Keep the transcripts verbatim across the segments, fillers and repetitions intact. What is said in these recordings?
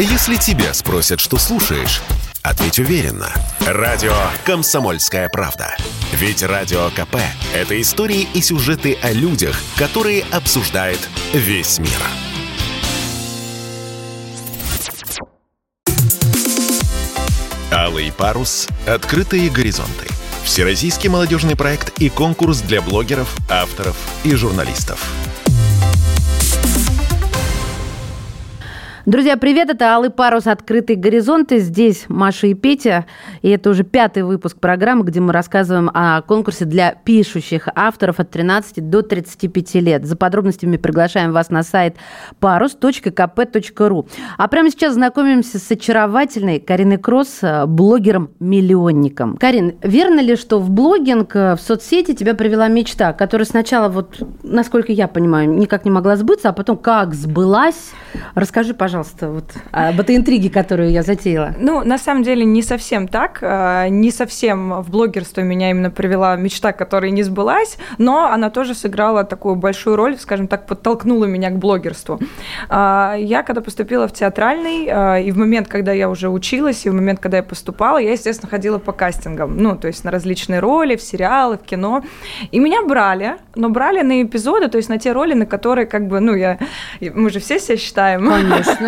Если тебя спросят, что слушаешь, ответь уверенно. Радио «Комсомольская правда». Ведь Радио ка пэ – это истории и сюжеты о людях, которые обсуждает весь мир. «Алый парус. Открытые горизонты». Всероссийский молодежный проект и конкурс для блогеров, авторов и журналистов. Друзья, привет, это «Алый парус. Открытые горизонты». Здесь Маша и Петя, и это уже пятый выпуск программы, где мы рассказываем о конкурсе для пишущих авторов от тринадцати до тридцати пяти лет. За подробностями приглашаем вас на сайт парус точка ка пэ точка ру. А прямо сейчас знакомимся с очаровательной Кариной Кросс, блогером-миллионником. Карин, верно ли, что в блогинг, в соцсети тебя привела мечта, которая сначала, вот, насколько я понимаю, никак не могла сбыться, а потом как сбылась? Расскажи, пожалуйста. Пожалуйста, вот об этой интриге, которую я затеяла. Ну, на самом деле, не совсем так. Не совсем в блогерство меня именно привела мечта, которая не сбылась, но она тоже сыграла такую большую роль, скажем так, подтолкнула меня к блогерству. Я, когда поступила в театральный, и в момент, когда я уже училась, и в момент, когда я поступала, я, естественно, ходила по кастингам, ну, то есть на различные роли, в сериалы, в кино. И меня брали, но брали на эпизоды, то есть на те роли, на которые, как бы, ну, я... Мы же все себя считаем. Конечно.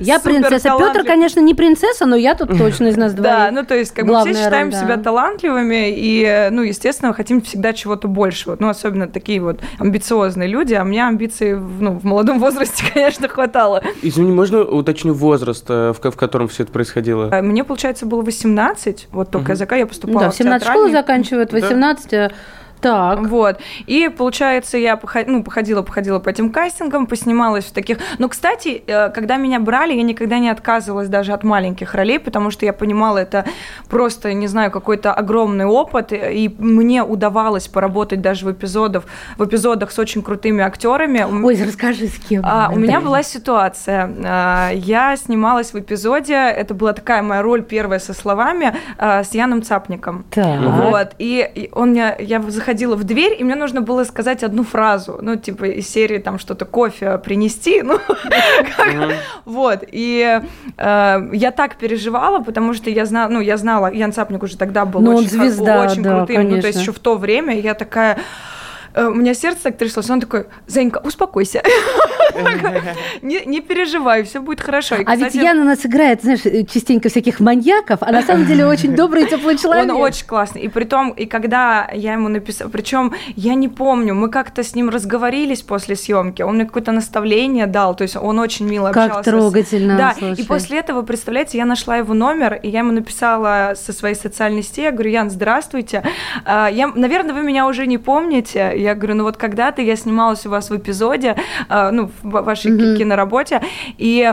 Я принцесса. Петр, конечно, не принцесса, но я тут точно из нас двоих. Да, ну то есть как мы все считаем себя талантливыми и, ну, естественно, хотим всегда чего-то большего. Ну, особенно такие вот амбициозные люди, а у меня амбиций в молодом возрасте, конечно, хватало. Извини, можно уточню возраст, в котором все это происходило? Мне, получается, было восемнадцать, вот только я поступала в театральный. Да, в семнадцать школу заканчивают, восемнадцать... Так. Вот. И, получается, я ну, походила-походила по этим кастингам, поснималась в таких... Но, кстати, когда меня брали, я никогда не отказывалась даже от маленьких ролей, потому что я понимала, это просто, не знаю, какой-то огромный опыт, и мне удавалось поработать даже в эпизодах, в эпизодах с очень крутыми актерами. Ой, расскажи, с кем. А, у меня была ситуация. Я снималась в эпизоде, это была такая моя роль первая со словами, с Яном Цапником. Так. Вот. И он меня... Я ходила в дверь, и мне нужно было сказать одну фразу, ну, типа, из серии, там, что-то кофе принести, ну, вот, и я так переживала, потому что я знала, ну, я знала, Ян Цапник уже тогда был очень крутым, ну, то есть еще в то время я такая... У меня сердце так тряслось. Он такой: Зенька, успокойся. Не переживай, все будет хорошо. А ведь Яна у нас играет, знаешь, частенько всяких маньяков, а на самом деле очень добрый и теплый человек. Он очень классный. И при том, и когда я ему написала, причем я не помню, мы как-то с ним разговорились после съемки, он мне какое-то наставление дал, то есть он очень мило общался. Как трогательно. Да, и после этого, представляете, я нашла его номер, и я ему написала со своей социальной сети, я говорю: Ян, здравствуйте. Наверное, вы меня уже не помните. Я говорю, ну вот когда-то я снималась у вас в эпизоде, ну, в вашей mm-hmm. киноработе, и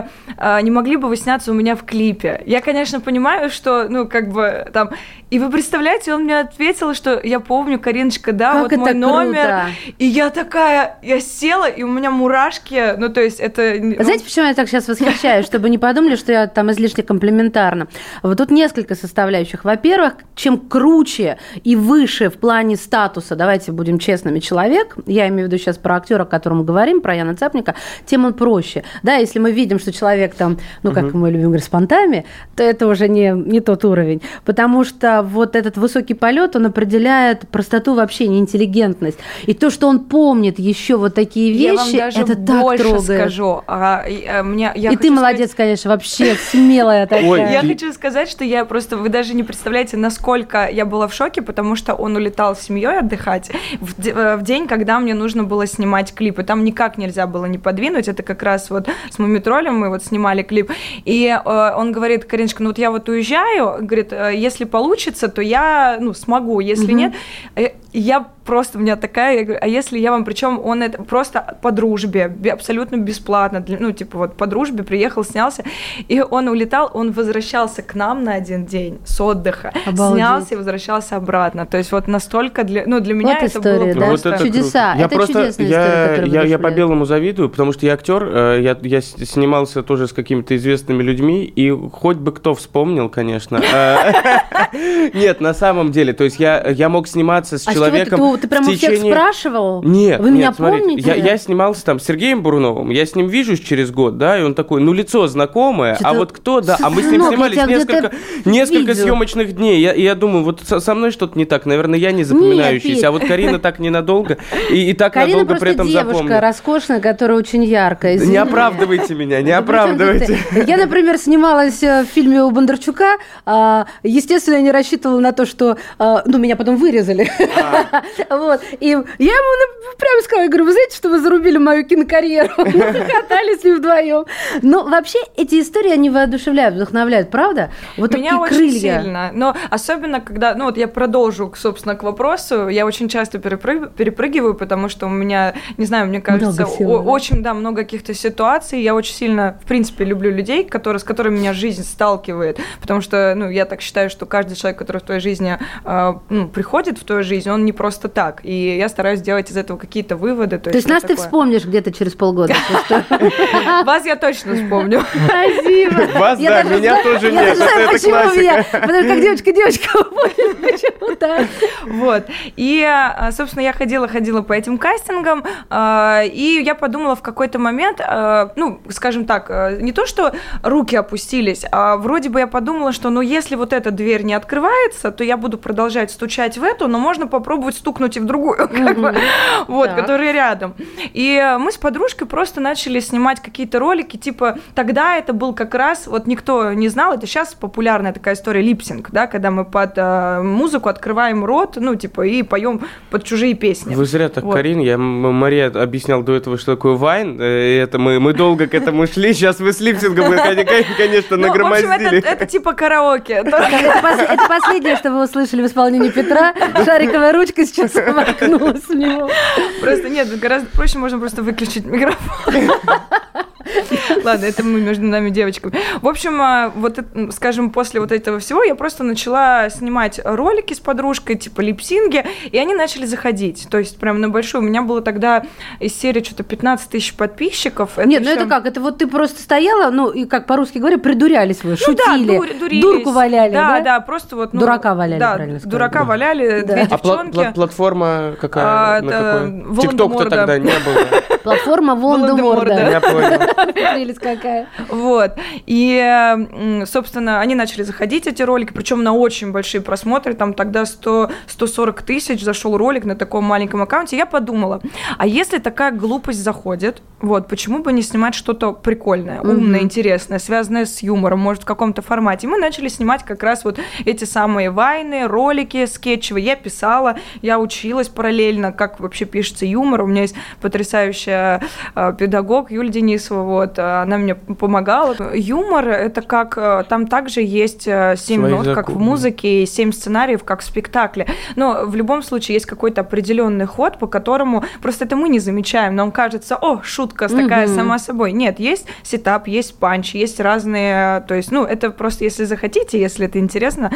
не могли бы вы сняться у меня в клипе? Я, конечно, понимаю, что, ну, как бы, там... И вы представляете, он мне ответил, что я помню, Кариночка, да, как вот мой круто. Номер. И я такая, я села, и у меня мурашки, ну, то есть это... Знаете, почему я так сейчас восхищаюсь? Чтобы не подумали, что я там излишне комплиментарна. Вот тут несколько составляющих. Во-первых, чем круче и выше в плане статуса, давайте будем честными, человек, я имею в виду сейчас про актера, о котором мы говорим, про Яна Цапника, тем он проще. Да, если мы видим, что человек там, ну, как uh-huh. мы любим говорить, с понтами, то это уже не, не тот уровень. Потому что вот этот высокий полет, он определяет простоту в общении, интеллигентность. И то, что он помнит еще вот такие вещи, это так трогает. Я вам даже больше трогает. Скажу. А, а, мне, я И ты молодец, сказать... конечно, вообще смелая такая. Я хочу сказать, что я просто, вы даже не представляете, насколько я была в шоке, потому что он улетал с семьей отдыхать в в день, когда мне нужно было снимать клип, и там никак нельзя было не подвинуть, это как раз вот с Мумий Троллем мы вот снимали клип, и э, он говорит: Кариночка, ну вот я вот уезжаю, говорит, если получится, то я, ну, смогу, если mm-hmm. нет, я просто, у меня такая, я говорю, а если я вам, причем он это просто по дружбе, абсолютно бесплатно, для, ну, типа вот по дружбе приехал, снялся, и он улетал, он возвращался к нам на один день с отдыха, обалдеть. Снялся и возвращался обратно, то есть вот настолько, для, ну, для меня вот это история, было... Да? Вот это чудеса. Я это просто я, я, я по белому завидую, потому что я актер, я, я снимался тоже с какими-то известными людьми, и хоть бы кто вспомнил, конечно. Нет, на самом деле, то есть я мог сниматься с человеком. человеком. Ты, ты, ты прям у течение... всех спрашивал? Нет, Вы нет, меня смотрите, помните? Я, я снимался там с Сергеем Буруновым, я с ним вижусь через год, да, и он такой, ну, лицо знакомое, что-то... а вот кто, да, а мы с ним снимались несколько, несколько съемочных дней. Я, я думаю, вот со мной что-то не так, наверное, я не запоминающийся, нет, а вот Карина так ненадолго, и, и так Карина надолго при этом запомнила. Карина просто девушка роскошная, которая очень яркая. Извините. Не оправдывайте меня, не оправдывайте. Я, например, снималась в фильме у Бондарчука, естественно, я не рассчитывала на то, что, ну, меня потом вырезали. А. Вот. И я ему прямо сказала, я говорю, вы знаете, что вы зарубили мою кинокарьеру? Мы хохотали с ним вдвоем. Но вообще эти истории, они воодушевляют, вдохновляют, правда? Вот меня такие крылья. Меня очень сильно. Но особенно, когда, ну вот я продолжу, собственно, к вопросу, я очень часто перепрыг... перепрыгиваю, потому что у меня, не знаю, мне кажется, всего, о- да? очень, да, много каких-то ситуаций. Я очень сильно, в принципе, люблю людей, которые, с которыми меня жизнь сталкивает, потому что, ну, я так считаю, что каждый человек, который в твоей жизни э, ну, приходит в твою жизнь, он не просто так. И я стараюсь делать из этого какие-то выводы. То, то есть нас такое. Ты вспомнишь где-то через полгода? Вас я точно вспомню. Спасибо. Вас, да, меня тоже нет. Это классика. Потому как девочка-девочка будет почему-то. Вот. И, собственно, я ходила-ходила по этим кастингам, и я подумала в какой-то момент, ну, скажем так, не то, что руки опустились, а вроде бы я подумала, что, ну, если вот эта дверь не открывается, то я буду продолжать стучать в эту, но можно попробовать стукнуть и в другую, mm-hmm. как бы, вот, так. которая рядом. И мы с подружкой просто начали снимать какие-то ролики, типа, тогда это был как раз, вот никто не знал, это сейчас популярная такая история липсинг, да, когда мы под э, музыку открываем рот, ну, типа, и поем под чужие песни. Вы зря так, вот. Карин, я, Мария объяснял до этого, что такое вайн, это мы, мы долго к этому шли, сейчас вы с липсингом, конечно, нагромоздили. Ну, в общем, это типа караоке. Это последнее, что вы услышали в исполнении Петра, шариковая ручка сейчас воткнулась в него. Просто нет, гораздо проще, можно просто выключить микрофон. Ладно, это мы между нами девочками. В общем, вот, скажем, после вот этого всего я просто начала снимать ролики с подружкой, типа липсинги, и они начали заходить. То есть прям на большую. У меня было тогда из серии что-то пятнадцать тысяч подписчиков. Это Нет, еще... ну это как? Это вот ты просто стояла, ну, и как по-русски говоря, придурялись вы, ну, шутили, да, дури, дурку валяли, да? Да, да, просто вот... Ну, дурака валяли, да, правильно сказать. Дурака да. валяли, да. Две а девчонки. А платформа какая? А, да, ТикТок-то тогда не было. Платформа Волан-де-Морда. Я понял. Прелесть какая. Вот. И, собственно, они начали заходить, эти ролики, причем на очень большие просмотры. Там тогда сто сорок тысяч зашел ролик на таком маленьком аккаунте. Я подумала, а если такая глупость заходит, вот, почему бы не снимать что-то прикольное, умное, mm-hmm. интересное, связанное с юмором, может, в каком-то формате. И мы начали снимать как раз вот эти самые вайны, ролики скетчевые. Я писала, я училась параллельно, как вообще пишется юмор. У меня есть потрясающая э, педагог Юль Денисова. Вот, она мне помогала. Юмор, это как... Там также есть семь нот, как в музыке, и семь сценариев, как в спектакле. Но в любом случае есть какой-то определенный ход, по которому... Просто это мы не замечаем. Нам кажется, о, шутка такая mm-hmm. сама собой. Нет, есть сетап, есть панч, есть разные... То есть, ну, это просто, если захотите, если это интересно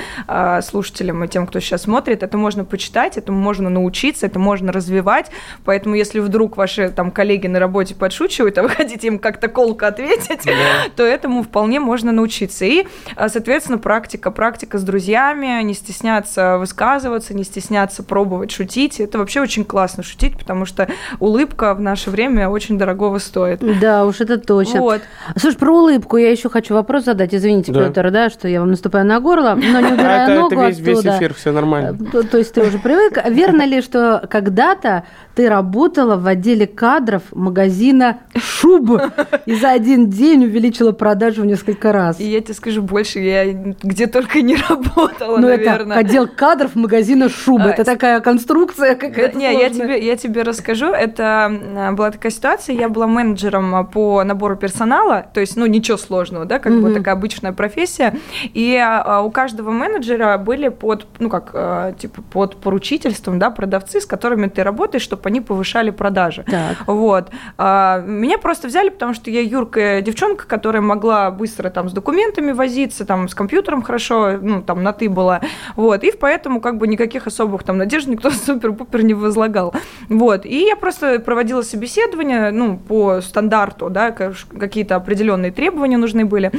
слушателям и тем, кто сейчас смотрит, это можно почитать, этому можно научиться, это можно развивать. Поэтому, если вдруг ваши там коллеги на работе подшучивают, а вы хотите им как-то колко ответить, yeah. то этому вполне можно научиться. И, соответственно, практика. Практика с друзьями, не стесняться высказываться, не стесняться пробовать шутить. Это вообще очень классно шутить, потому что улыбка в наше время очень дорогого стоит. Да, уж это точно. Вот. Слушай, про улыбку я еще хочу вопрос задать. Извините, да. Петр, да, что я вам наступаю на горло, но не убираю ногу оттуда. Это весь эфир, все нормально. То есть ты уже привык. Верно ли, что когда-то ты работала в отделе кадров магазина «Шуб»? И за один день увеличила продажу в несколько раз. И я тебе скажу больше, я где только не работала, ну, наверное. Ну, это отдел кадров магазина «Шуба». А, это такая конструкция какая-то не, сложная. Я тебе, я тебе расскажу. Это была такая ситуация. Я была менеджером по набору персонала. То есть, ну, ничего сложного, да, как mm-hmm. бы такая обычная профессия. И а, у каждого менеджера были под, ну, как, а, типа, под поручительством, да, продавцы, с которыми ты работаешь, чтобы они повышали продажи. Так. Вот. А меня просто взяли, потому что я юркая девчонка, которая могла быстро там с документами возиться, там с компьютером хорошо, ну, там на «ты» была. Вот. И поэтому как бы никаких особых там надежд никто супер-пупер не возлагал. Вот. И я просто проводила собеседование, ну, по стандарту, да, какие-то определенные требования нужны были.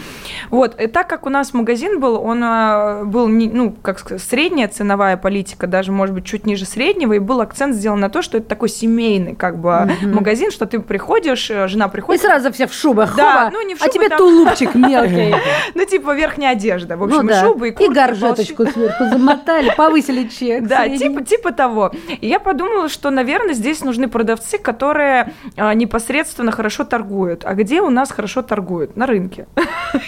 Вот. И так как у нас магазин был, он был, ну, как сказать, средняя ценовая политика, даже, может быть, чуть ниже среднего, и был акцент сделан на то, что это такой семейный как бы mm-hmm. магазин, что ты приходишь, жена приходит... И сразу все в шубах. Да, хоба, ну не в шубах. А тебе там... тулупчик мелкий. Ну, типа верхняя одежда. В общем, ну, и да. шубы, и куртки. И горжеточку сверху замотали, повысили чек. Да, типа, типа того. И я подумала, что, наверное, здесь нужны продавцы, которые а, непосредственно хорошо торгуют. А где у нас хорошо торгуют? На рынке.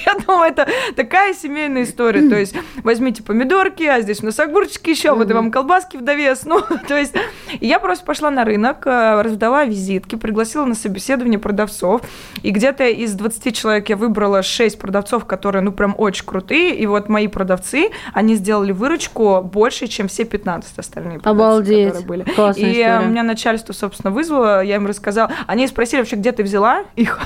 Я думаю, это такая семейная история. То есть возьмите помидорки, а здесь у нас огурчики еще, вот и вам колбаски в довес. Ну, то есть я просто пошла на рынок, раздала визитки, пригласила на собеседование продавцов. И где-то из двадцати человек я выбрала шесть продавцов, которые, ну, прям очень крутые. И вот мои продавцы, они сделали выручку больше, чем все пятнадцать остальные продавцы, Обалдеть. которые были. Классная и история. У меня начальство, собственно, вызвало, я им рассказала. Они спросили вообще, где ты взяла их.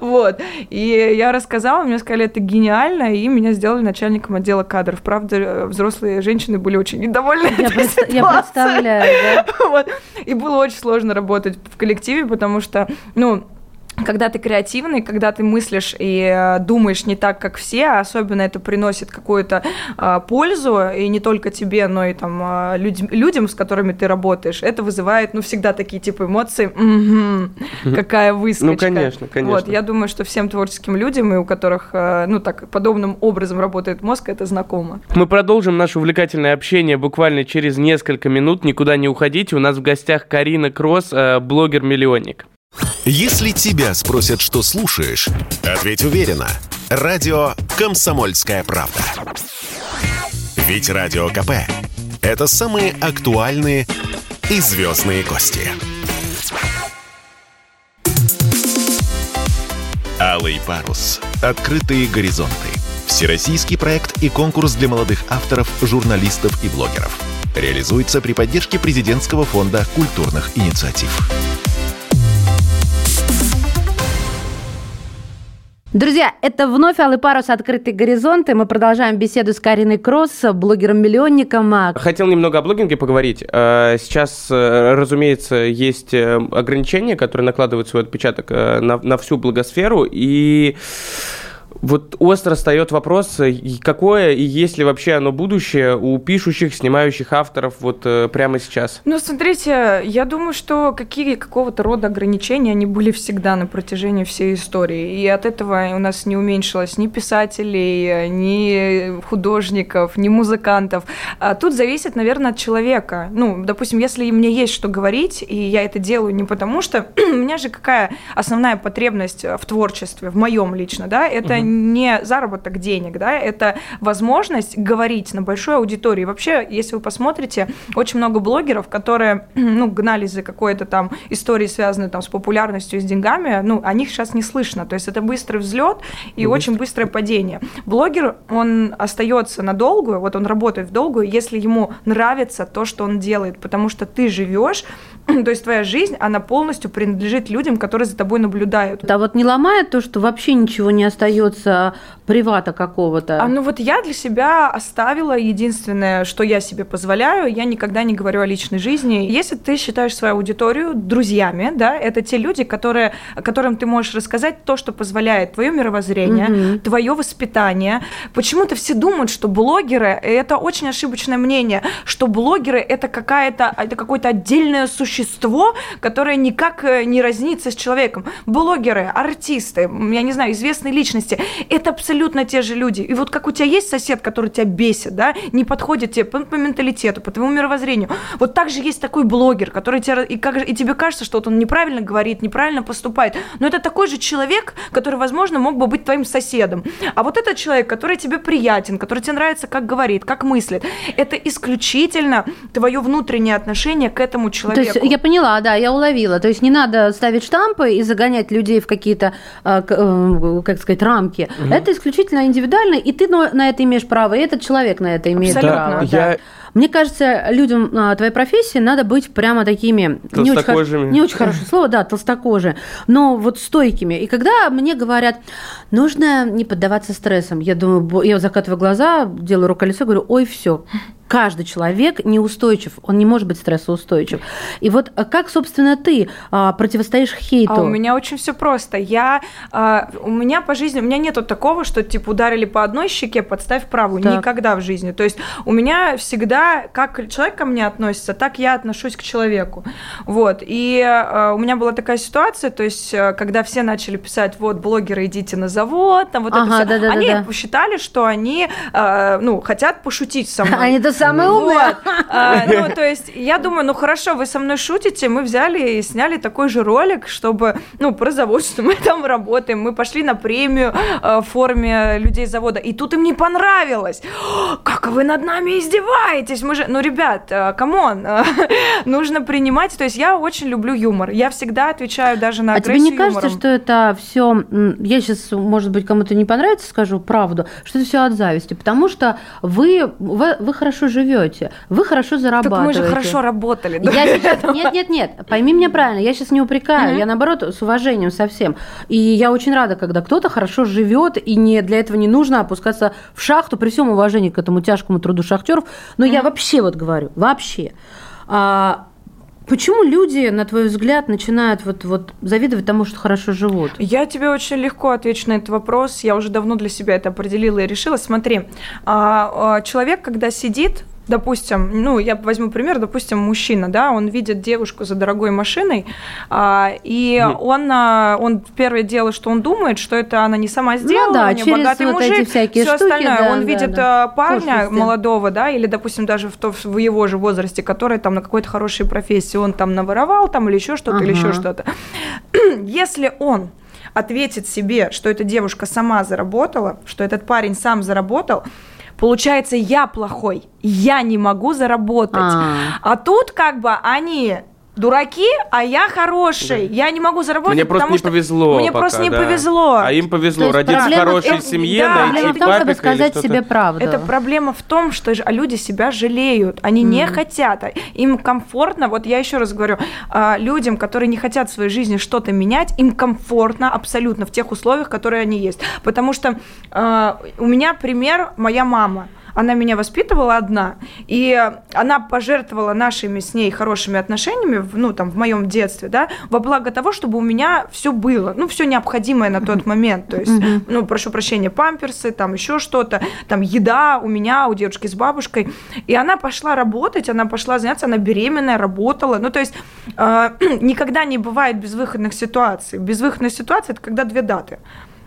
Вот. И я рассказала, мне сказали, это гениально, и меня сделали начальником отдела кадров. Правда, взрослые женщины были очень недовольны я этой ситуацией. Я представляю, да? Вот. И было очень сложно работать в коллективе, потому что, ну... Когда ты креативный, когда ты мыслишь и думаешь не так, как все, а особенно это приносит какую-то а, пользу, и не только тебе, но и там, людь, людям, с которыми ты работаешь, это вызывает, ну, всегда такие типа эмоции. Угу, какая выскочка. Ну, конечно, конечно. Вот, я думаю, что всем творческим людям, и у которых, ну, так, подобным образом работает мозг, это знакомо. Мы продолжим наше увлекательное общение буквально через несколько минут. Никуда не уходите. У нас в гостях Карина Кросс, блогер-миллионник. Если тебя спросят, что слушаешь, ответь уверенно. Радио «Комсомольская правда». Ведь Радио КП – это самые актуальные и звездные гости. «Алый парус. Открытые горизонты». Всероссийский проект и конкурс для молодых авторов, журналистов и блогеров. Реализуется при поддержке Президентского фонда культурных инициатив. Друзья, это вновь «Алый парус. Открытые горизонты». Мы продолжаем беседу с Кариной Кросс, блогером-миллионником. Хотел немного о блогинге поговорить. Сейчас, разумеется, есть ограничения, которые накладывают свой отпечаток на, на всю блогосферу. И вот остро встает вопрос, какое и есть ли вообще оно будущее у пишущих, снимающих авторов вот прямо сейчас? Ну, смотрите, я думаю, что какие какого-то рода ограничения, они были всегда на протяжении всей истории. И от этого у нас не уменьшилось ни писателей, ни художников, ни музыкантов. А тут зависит, наверное, от человека. Ну, допустим, если мне есть что говорить, и я это делаю не потому, что... У меня же какая основная потребность в творчестве, в моем лично, да, это mm-hmm. не заработок денег, да, это возможность говорить на большой аудитории. Вообще, если вы посмотрите, очень много блогеров, которые, ну, гнались за какой-то там историей, связанной там с популярностью и с деньгами, ну, о них сейчас не слышно. То есть это быстрый взлет и mm-hmm. очень быстрое падение. Блогер, он остается надолго, вот он работает вдолгую, если ему нравится то, что он делает, потому что ты живешь, то есть твоя жизнь, она полностью принадлежит людям, которые за тобой наблюдают. А вот не ломает то, что вообще ничего не остается привата какого-то? А ну вот я для себя оставила единственное, что я себе позволяю, я никогда не говорю о личной жизни. Если ты считаешь свою аудиторию друзьями, да, это те люди, которые, которым ты можешь рассказать то, что позволяет твое мировоззрение, mm-hmm. твое воспитание. Почему-то все думают, что блогеры, это очень ошибочное мнение, что блогеры это какая-то, это какое-то отдельное существо, существо, которое никак не разнится с человеком. Блогеры, артисты, я не знаю, известные личности, это абсолютно те же люди. И вот как у тебя есть сосед, который тебя бесит, да, не подходит тебе по, по менталитету, по твоему мировоззрению, вот так же есть такой блогер, который тебя, и, как, и тебе кажется, что вот он неправильно говорит, неправильно поступает, но это такой же человек, который, возможно, мог бы быть твоим соседом. А вот этот человек, который тебе приятен, который тебе нравится, как говорит, как мыслит, это исключительно твое внутреннее отношение к этому человеку. Я поняла, да, я уловила. То есть не надо ставить штампы и загонять людей в какие-то, как сказать, рамки. Угу. Это исключительно индивидуально, и ты на это имеешь право, и этот человек на это имеет право. Да. Я... Мне кажется, людям твоей профессии надо быть прямо такими... Толстокожими. Не очень, не очень хорошее слово, да, толстокожие, но вот стойкими. И когда мне говорят, нужно не поддаваться стрессам, я думаю, я закатываю глаза, делаю руколицо, говорю, ой, все. Каждый человек неустойчив, он не может быть стрессоустойчив. И вот как, собственно, ты а, противостоишь хейту? А у меня очень все просто. Я, а, у меня по жизни, у меня нету такого, что типа ударили по одной щеке, подставь правую. Так. Никогда в жизни. То есть у меня всегда, как человек ко мне относится, так я отношусь к человеку. Вот. И а, у меня была такая ситуация, то есть когда все начали писать, вот, блогеры, идите на завод, там вот ага, это все. Да, да, они да, да. считали, что они а, ну, хотят пошутить со мной. Они-то самые умные. Ну, то есть, я думаю, ну, хорошо, вы со мной шутите, мы взяли и сняли такой же ролик, чтобы, ну, про завод, что мы там работаем, мы пошли на премию в форме людей завода, и тут им не понравилось. Как вы над нами издеваетесь? Мы же, ну, ребят, камон, нужно принимать, то есть, я очень люблю юмор, я всегда отвечаю даже на агрессию юмором. А тебе не кажется, что это все, я сейчас, может быть, кому-то не понравится, скажу правду, что это все от зависти, потому что вы, вы, вы хорошо живете, вы хорошо зарабатываете. Так мы же хорошо работали. Да? Я сейчас... Нет, нет, нет, пойми меня правильно, я сейчас не упрекаю, mm-hmm. я наоборот с уважением совсем. И я очень рада, когда кто-то хорошо живет, и не, для этого не нужно опускаться в шахту, при всем уважении к этому тяжкому труду шахтеров. Но mm-hmm. я вообще вот говорю, вообще. А, почему люди, на твой взгляд, начинают вот, вот завидовать тому, что хорошо живут? Я тебе очень легко отвечу на этот вопрос. Я уже давно для себя это определила и решила. Смотри, человек, когда сидит, допустим, ну, я возьму пример, допустим, мужчина, да, он видит девушку за дорогой машиной, а, и mm. он, а, он первое дело, что он думает, что это она не сама сделала, ну, да, у нее богатый вот мужик, все штуки, остальное. Да, он да, видит да. парня Слушайте. молодого, да, или, допустим, даже в, то, в его же возрасте, который там на какой-то хорошей профессии, он там наворовал там или еще что-то, ага. или еще что-то. Если он ответит себе, что эта девушка сама заработала, что этот парень сам заработал, получается, я плохой, я не могу заработать. А-а-а. А тут как бы они... дураки, а я хороший, да. я не могу заработать, мне просто не что повезло, мне пока, просто не да. повезло, а им повезло родиться в хорошей это, семье, да, найти папика сказать или что-то. Себе правду. Это проблема в том, что люди себя жалеют, они mm-hmm. не хотят, им комфортно, вот я еще раз говорю, людям, которые не хотят в своей жизни что-то менять, им комфортно абсолютно в тех условиях, которые они есть, потому что у меня пример, моя мама. Она меня воспитывала одна, и она пожертвовала нашими с ней хорошими отношениями, ну, там, в моем детстве, да, во благо того, чтобы у меня все было, ну, все необходимое на тот момент, то есть, mm-hmm. ну, прошу прощения, памперсы, там, еще что-то, там, еда у меня, у девушки с бабушкой, и она пошла работать, она пошла заняться, она беременная, работала, ну, то есть, э, никогда не бывает безвыходных ситуаций. Безвыходная ситуация – это когда две даты.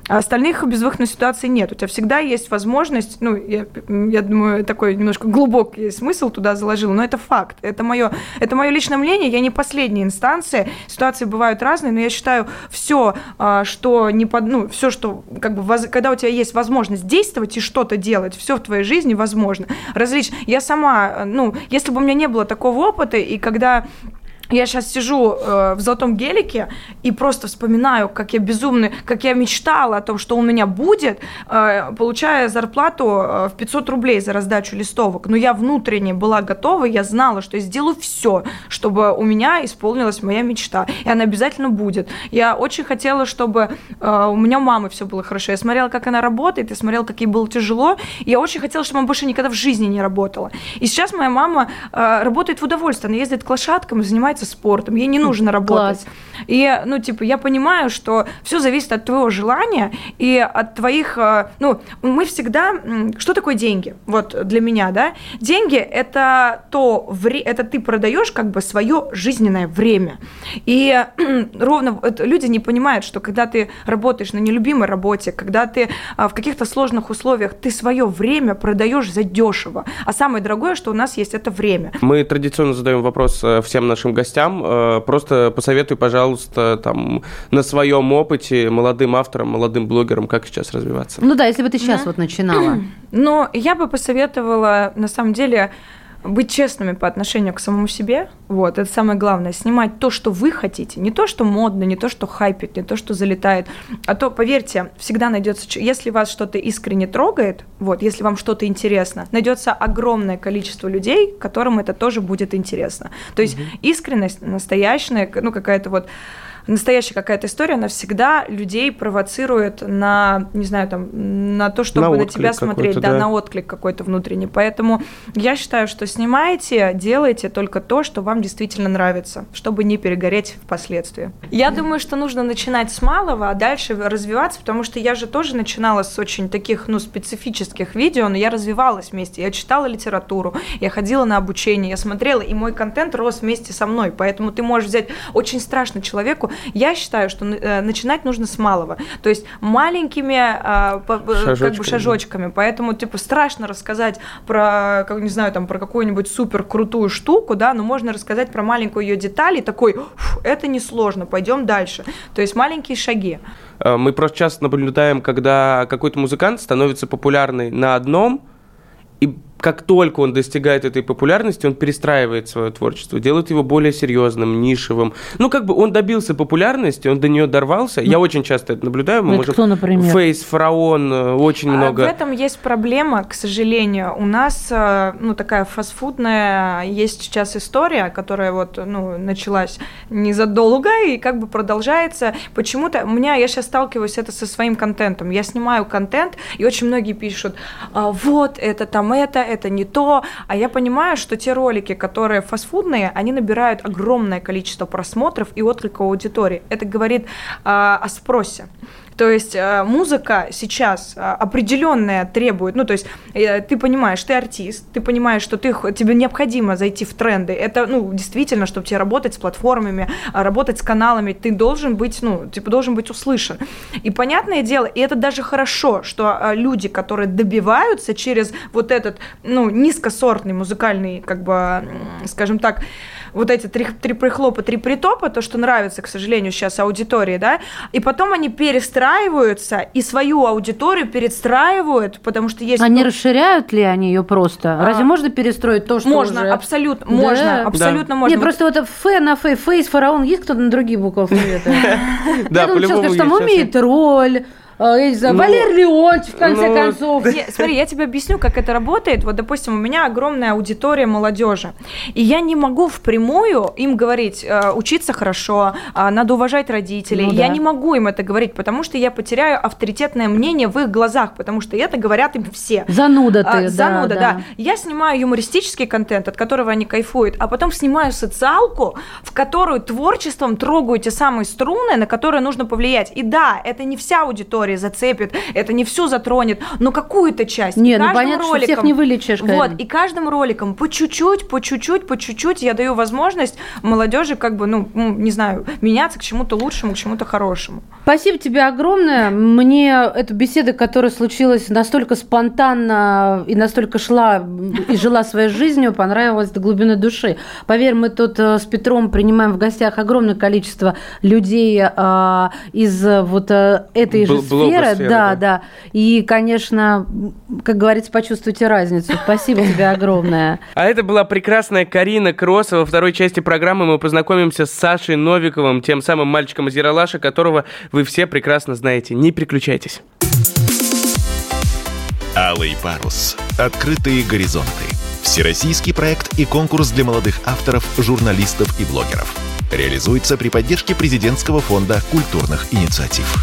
А остальных безвыходных ситуаций нет. У тебя всегда есть возможность, ну, я, я думаю, такой немножко глубокий смысл туда заложил, но это факт. Это мое, это мое личное мнение, я не последняя инстанция. Ситуации бывают разные, но я считаю, все, что не под, ну, все, что, как бы, воз, когда у тебя есть возможность действовать и что-то делать, все в твоей жизни возможно. Различно. Я сама, ну, если бы у меня не было такого опыта, и когда... Я сейчас сижу э, в золотом гелике и просто вспоминаю, как я безумно, как я мечтала о том, что у меня будет, э, получая зарплату э, в пятьсот рублей за раздачу листовок. Но я внутренне была готова, я знала, что я сделаю все, чтобы у меня исполнилась моя мечта. И она обязательно будет. Я очень хотела, чтобы э, у меня у мамы все было хорошо. Я смотрела, как она работает, я смотрела, как ей было тяжело. И я очень хотела, чтобы она больше никогда в жизни не работала. И сейчас моя мама э, работает в удовольствие. Она ездит к лошадкам и занимается спортом, ей не нужно работать. Класс. И, ну, типа, я понимаю, что все зависит от твоего желания и от твоих, ну, мы всегда... Что такое деньги? Вот для меня, да? Деньги – это то, вре... это ты продаешь как бы свое жизненное время. И ровно люди не понимают, что когда ты работаешь на нелюбимой работе, когда ты в каких-то сложных условиях, ты свое время продаешь задешево. А самое дорогое, что у нас есть, это время. Мы традиционно задаем вопрос всем нашим гостям. Просто посоветуй, пожалуйста, там, на своем опыте молодым авторам, молодым блогерам, как сейчас развиваться. Ну да, если бы ты сейчас да. вот начинала. Но я бы посоветовала, на самом деле, быть честными по отношению к самому себе, вот, это самое главное, снимать то, что вы хотите, не то, что модно, не то, что хайпит, не то, что залетает, а то, поверьте, всегда найдется, если вас что-то искренне трогает, вот, если вам что-то интересно, найдется огромное количество людей, которым это тоже будет интересно, то есть mm-hmm. искренность настоящая, ну, какая-то вот настоящая какая-то история, она всегда людей провоцирует на, не знаю, там, на то, чтобы на, на тебя смотреть, да, да, на отклик какой-то внутренний. Поэтому я считаю, что снимаете, делайте только то, что вам действительно нравится, чтобы не перегореть впоследствии. Я думаю, что нужно начинать с малого, а дальше развиваться, потому что я же тоже начинала с очень таких, ну, специфических видео, но я развивалась вместе, я читала литературу, я ходила на обучение, я смотрела, и мой контент рос вместе со мной, поэтому ты можешь взять очень страшно человеку. Я считаю, что начинать нужно с малого, то есть маленькими э, шажочками. Как бы шажочками, поэтому типа страшно рассказать про, как, не знаю, там, про какую-нибудь супер крутую штуку, да, но можно рассказать про маленькую ее деталь и такой, это несложно, пойдем дальше, то есть маленькие шаги. Мы просто часто наблюдаем, когда какой-то музыкант становится популярный на одном, и как только он достигает этой популярности, он перестраивает свое творчество, делает его более серьезным, нишевым. Ну, как бы он добился популярности, он до нее дорвался. Я очень часто это наблюдаю. Мы это можем... кто, например? Фейс, Фараон, очень много. А в этом есть проблема, к сожалению. У нас, ну, такая фастфудная есть сейчас история, которая вот, ну, началась незадолго и как бы продолжается. Почему-то у меня, я сейчас сталкиваюсь это со своим контентом. Я снимаю контент, и очень многие пишут, вот это там это, это не то, а я понимаю, что те ролики, которые фастфудные, они набирают огромное количество просмотров и отклика у аудитории. Это говорит э, о спросе. То есть музыка сейчас определенная требует, ну, то есть ты понимаешь, ты артист, ты понимаешь, что ты, тебе необходимо зайти в тренды, это, ну, действительно, чтобы тебе работать с платформами, работать с каналами, ты должен быть, ну, типа, должен быть услышан. И понятное дело, и это даже хорошо, что люди, которые добиваются через вот этот, ну, низкосортный музыкальный, как бы, скажем так, вот эти три, три прихлопа, три притопа, то, что нравится, к сожалению, сейчас аудитории, да, и потом они перестраиваются и свою аудиторию перестраивают, потому что есть... Они ну... расширяют ли они ее просто? А... Разве можно перестроить то, что можно, уже... Абсолют... Да? Можно, абсолютно да. можно. Нет, вот... просто вот это Ф на Ф, Фейс, Фараон, есть кто-то на другие буквы алфавита? Да, по-любому есть. Что Мумий Тролль... Я не знаю, ну, Валерий Леонтьев, в конце ну, концов. Не, смотри, я тебе объясню, как это работает. Вот, допустим, у меня огромная аудитория молодежи, и я не могу впрямую им говорить, учиться хорошо, надо уважать родителей. Ну, я да. не могу им это говорить, потому что я потеряю авторитетное мнение в их глазах, потому что это говорят им все. Зануда ты, а, да. Зануда, да. да. Я снимаю юмористический контент, от которого они кайфуют, а потом снимаю социалку, в которую творчеством трогаю те самые струны, на которые нужно повлиять. И да, это не вся аудитория зацепит, это не все затронет, но какую-то часть. Нет, ну понятно, роликом, что всех не вылечишь. Вот, и каждым роликом по чуть-чуть, по чуть-чуть, по чуть-чуть я даю возможность молодежи как бы, ну, не знаю, меняться к чему-то лучшему, к чему-то хорошему. Спасибо тебе огромное. Мне эта беседа, которая случилась настолько спонтанно и настолько шла и жила своей жизнью, понравилась до глубины души. Поверь, мы тут с Петром принимаем в гостях огромное количество людей а, из вот а, этой же сферы. Сфера, да, да, да. И, конечно, как говорится, почувствуйте разницу. Спасибо тебе огромное. А это была прекрасная Карина Кросс. Во второй части программы мы познакомимся с Сашей Новиковым, тем самым мальчиком из Ералаша, которого вы все прекрасно знаете. Не переключайтесь. Алый парус. Открытые горизонты. Всероссийский проект и конкурс для молодых авторов, журналистов и блогеров. Реализуется при поддержке Президентского фонда культурных инициатив.